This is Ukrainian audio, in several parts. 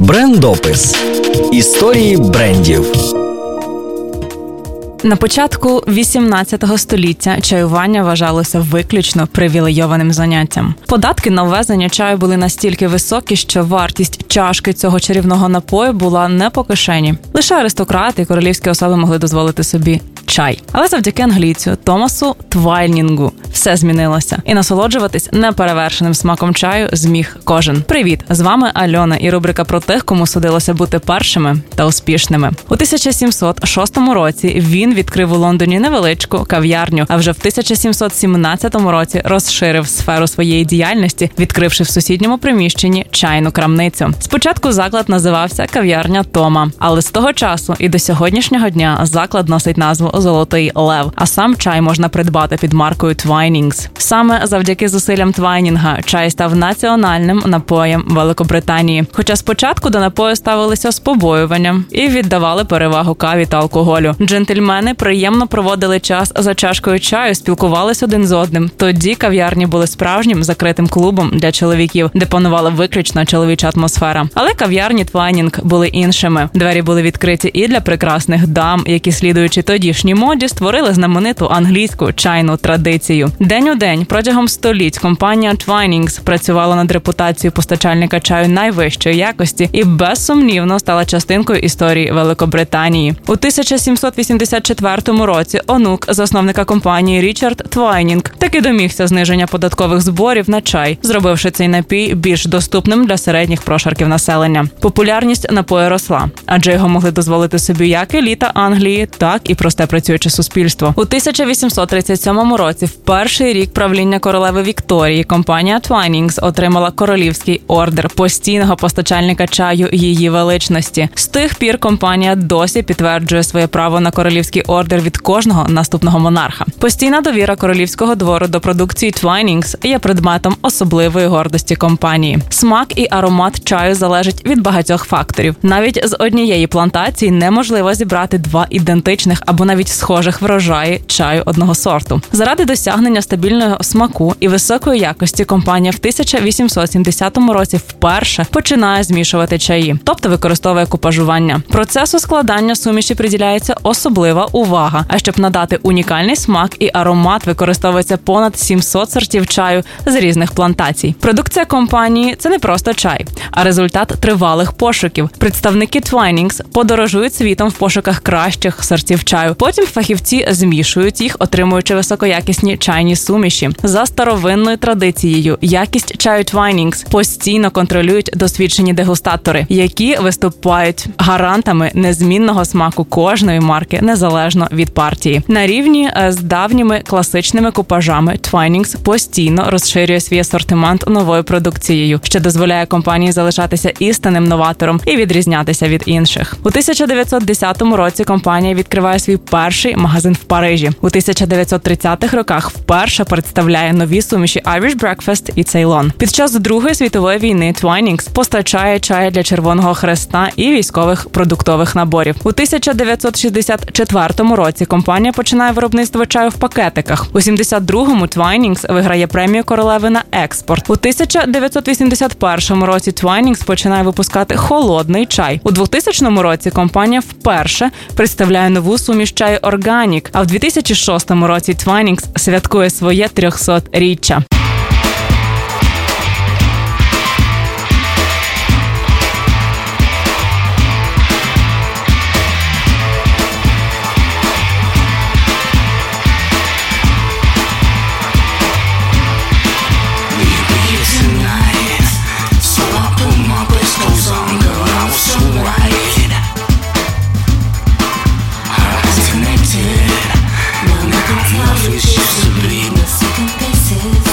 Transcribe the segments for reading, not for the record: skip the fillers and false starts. Брендопис. Історії брендів. На початку XVIII століття чаювання вважалося виключно привілейованим заняттям. Податки на ввезення чаю були настільки високі, що вартість чашки цього чарівного напою була не по кишені. Лише аристократи і королівські особи могли дозволити собі чай. Але завдяки англійцю Томасу Твайнінгу все змінилося. І насолоджуватись неперевершеним смаком чаю зміг кожен. Привіт! З вами Альона і рубрика про тих, кому судилося бути першими та успішними. У 1706 році він відкрив у Лондоні невеличку кав'ярню, а вже в 1717 році розширив сферу своєї діяльності, відкривши в сусідньому приміщенні чайну крамницю. Спочатку заклад називався «Кав'ярня Тома», але з того часу і до сьогоднішнього дня заклад носить назву «Золотий лев», а сам чай можна придбати під маркою Twinings. Саме завдяки зусиллям Твайнінга чай став національним напоєм Великобританії. Хоча спочатку до напою ставилися з побоюванням і віддавали перевагу каві та алкоголю. Джентльмени приємно проводили час за чашкою чаю, спілкувались один з одним. Тоді кав'ярні були справжнім закритим клубом для чоловіків, де панувала виключно чоловіча атмосфера. Але кав'ярні Твайнінг були іншими. Двері були відкриті і для прекрасних дам, які, слідуючи тодішній моді, створили знамениту англійську чайну традицію. День у день протягом століть компанія Twinings працювала над репутацією постачальника чаю найвищої якості і безсумнівно стала частинкою історії Великобританії. У 1784 році онук засновника компанії Річард Twining таки домігся зниження податкових зборів на чай, зробивши цей напій більш доступним для середніх прошарків населення. Популярність напою росла, адже його могли дозволити собі як еліта Англії, так і просте працююче суспільство. У 1837 році вперше рік правління королеви Вікторії компанія Twinings отримала королівський ордер постійного постачальника чаю її величності. З тих пір компанія досі підтверджує своє право на королівський ордер від кожного наступного монарха. Постійна довіра королівського двору до продукції Twinings є предметом особливої гордості компанії. Смак і аромат чаю залежить від багатьох факторів. Навіть з однієї плантації неможливо зібрати два ідентичних або навіть схожих врожаї чаю одного сорту. Заради досягнення стабільного смаку і високої якості компанія в 1870 році вперше починає змішувати чаї, тобто використовує купажування. Процесу складання суміші приділяється особлива увага, а щоб надати унікальний смак і аромат, використовується понад 700 сортів чаю з різних плантацій. Продукція компанії – це не просто чай, а результат тривалих пошуків. Представники Twinings подорожують світом в пошуках кращих сортів чаю. Потім фахівці змішують їх, отримуючи високоякісні чайні суміші. За старовинною традицією, якість чаю Twinings постійно контролюють досвідчені дегустатори, які виступають гарантами незмінного смаку кожної марки, незалежно від партії. На рівні з давніми класичними купажами Twinings постійно розширює свій асортимент новою продукцією, що дозволяє компанії залишатися істинним новатором і відрізнятися від інших. У 1910 році компанія відкриває свій перший магазин в Парижі. У 1930-х роках вперше представляє нові суміші Irish Breakfast і Ceylon. Під час Другої світової війни Twinings постачає чай для Червоного Хреста і військових продуктових наборів. У 1964 році компанія починає виробництво чаю в пакетиках. У 1972-му Twinings виграє премію королеви на експорт. У 1981 році Twinings починає випускати холодний чай. У 2000 році компанія вперше представляє нову суміш чаю Organic, а в 2006 році Twinings святкує своє 300-річчя. It's just a bleed, second places.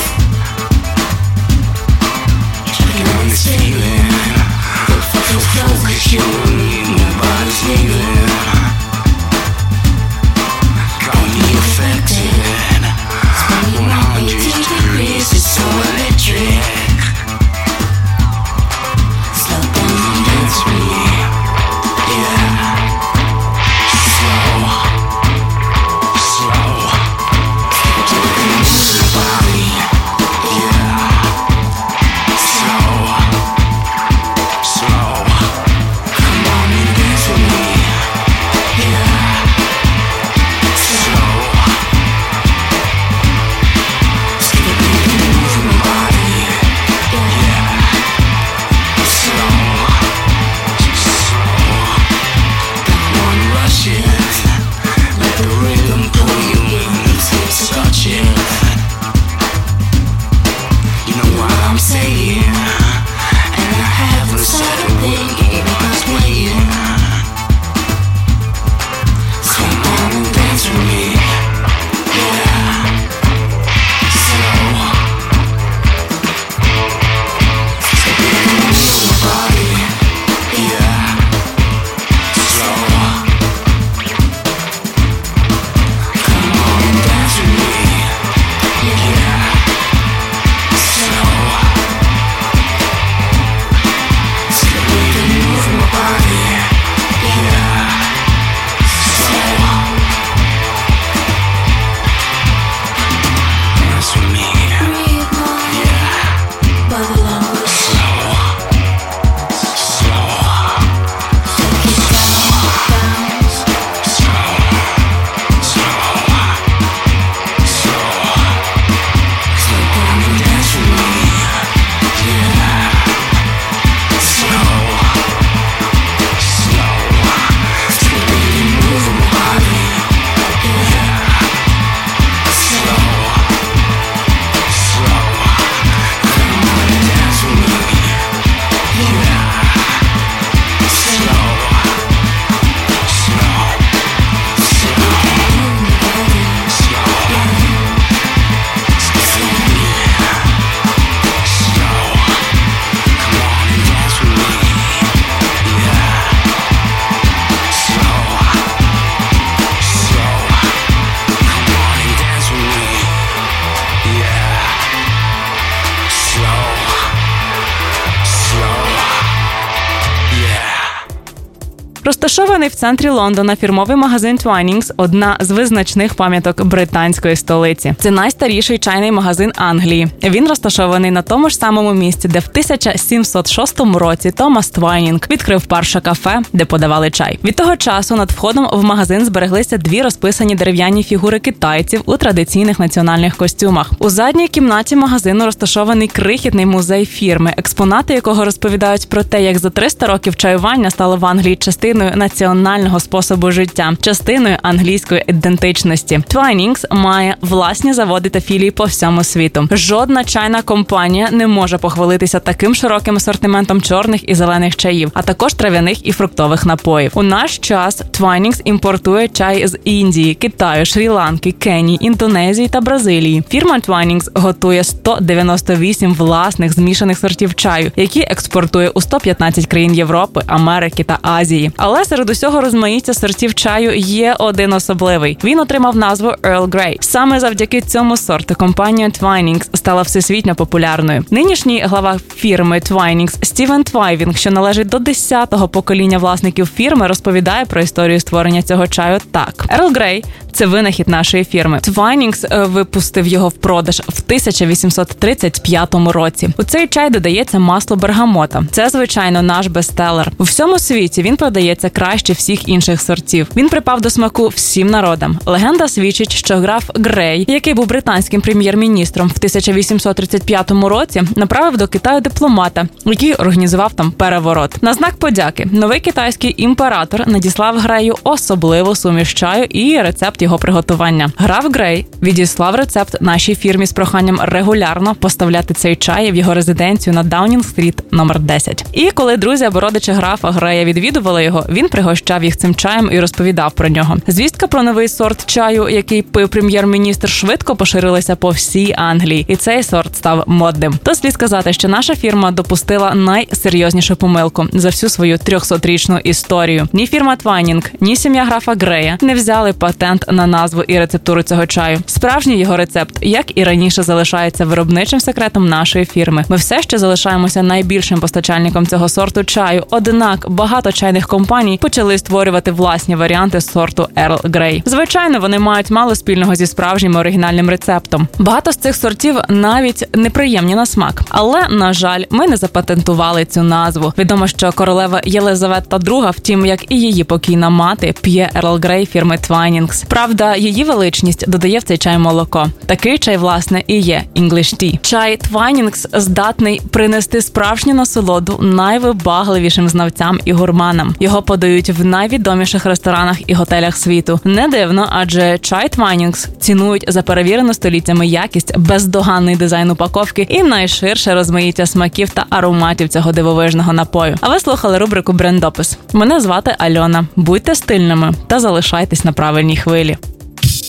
Розташований в центрі Лондона фірмовий магазин Twinings – одна з визначних пам'яток британської столиці. Це найстаріший чайний магазин Англії. Він розташований на тому ж самому місці, де в 1706 році Томас Твайнінг відкрив перше кафе, де подавали чай. Від того часу над входом в магазин збереглися дві розписані дерев'яні фігури китайців у традиційних національних костюмах. У задній кімнаті магазину розташований крихітний музей фірми, експонати якого розповідають про те, як за 300 років чаювання стало в Англії частиною національного способу життя, частиною англійської ідентичності. Твайнінгс має власні заводи та філії по всьому світу. Жодна чайна компанія не може похвалитися таким широким асортиментом чорних і зелених чаїв, а також трав'яних і фруктових напоїв. У наш час Твайнінгс імпортує чай з Індії, Китаю, Шрі-Ланки, Кенії, Індонезії та Бразилії. Фірма Твайнінгс готує 198 власних змішаних сортів чаю, які експортує у 115 країн Європи, Америки та Азії. Але серед усього розмаїття сортів чаю є один особливий. Він отримав назву Earl Grey. Саме завдяки цьому сорту компанія Twinings стала всесвітньо популярною. Нинішній глава фірми Twinings Стівен Твайнінг, що належить до 10-го покоління власників фірми, розповідає про історію створення цього чаю так. Earl Grey – це винахід нашої фірми. Twinings випустив його в продаж в 1835 році. У цей чай додається масло бергамота. Це, звичайно, наш бестселер. У всьому світі він продається краще всіх інших сортів. Він припав до смаку всім народам. Легенда свідчить, що граф Грей, який був британським прем'єр-міністром в 1835 році, направив до Китаю дипломата, який організував там переворот. На знак подяки новий китайський імператор надіслав Грею особливу суміш чаю і рецепт його приготування. Граф Грей відіслав рецепт нашій фірмі з проханням регулярно поставляти цей чай в його резиденцію на Даунінг-стріт номер 10. І коли друзі або родичі графа Грея відвідували його, він пригощав їх цим чаєм і розповідав про нього. Звістка про новий сорт чаю, який пив прем'єр-міністр, швидко поширилася по всій Англії, і цей сорт став модним. То слід сказати, що наша фірма допустила найсерйознішу помилку за всю свою 300-річну історію. Ні фірма Твайнінг, ні сім'я графа Грея не взяли патент на назву і рецептуру цього чаю. Справжній його рецепт, як і раніше, залишається виробничим секретом нашої фірми. Ми все ще залишаємося найбільшим постачальником цього сорту чаю, однак багато чайних компаній почали створювати власні варіанти сорту Earl Grey. Звичайно, вони мають мало спільного зі справжнім оригінальним рецептом. Багато з цих сортів навіть неприємні на смак. Але, на жаль, ми не запатентували цю назву. Відомо, що королева Єлизавета ІІ, втім, як і її покійна мати, п'є Earl Grey фірми Twinings. Правда, її величність додає в цей чай молоко. Такий чай, власне, і є English Tea. Чай Twinings здатний принести справжню насолоду найвибагливішим знавцям і гурманам. Його подають в найвідоміших ресторанах і готелях світу. Не дивно, адже чай Twinings цінують за перевірену століттями якість, бездоганний дизайн упаковки і найширше розмаїття смаків та ароматів цього дивовижного напою. А ви слухали рубрику «Брендопис». Мене звати Альона. Будьте стильними та залишайтесь на правильній хвилі.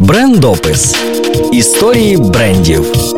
Брендопис. Історії брендів.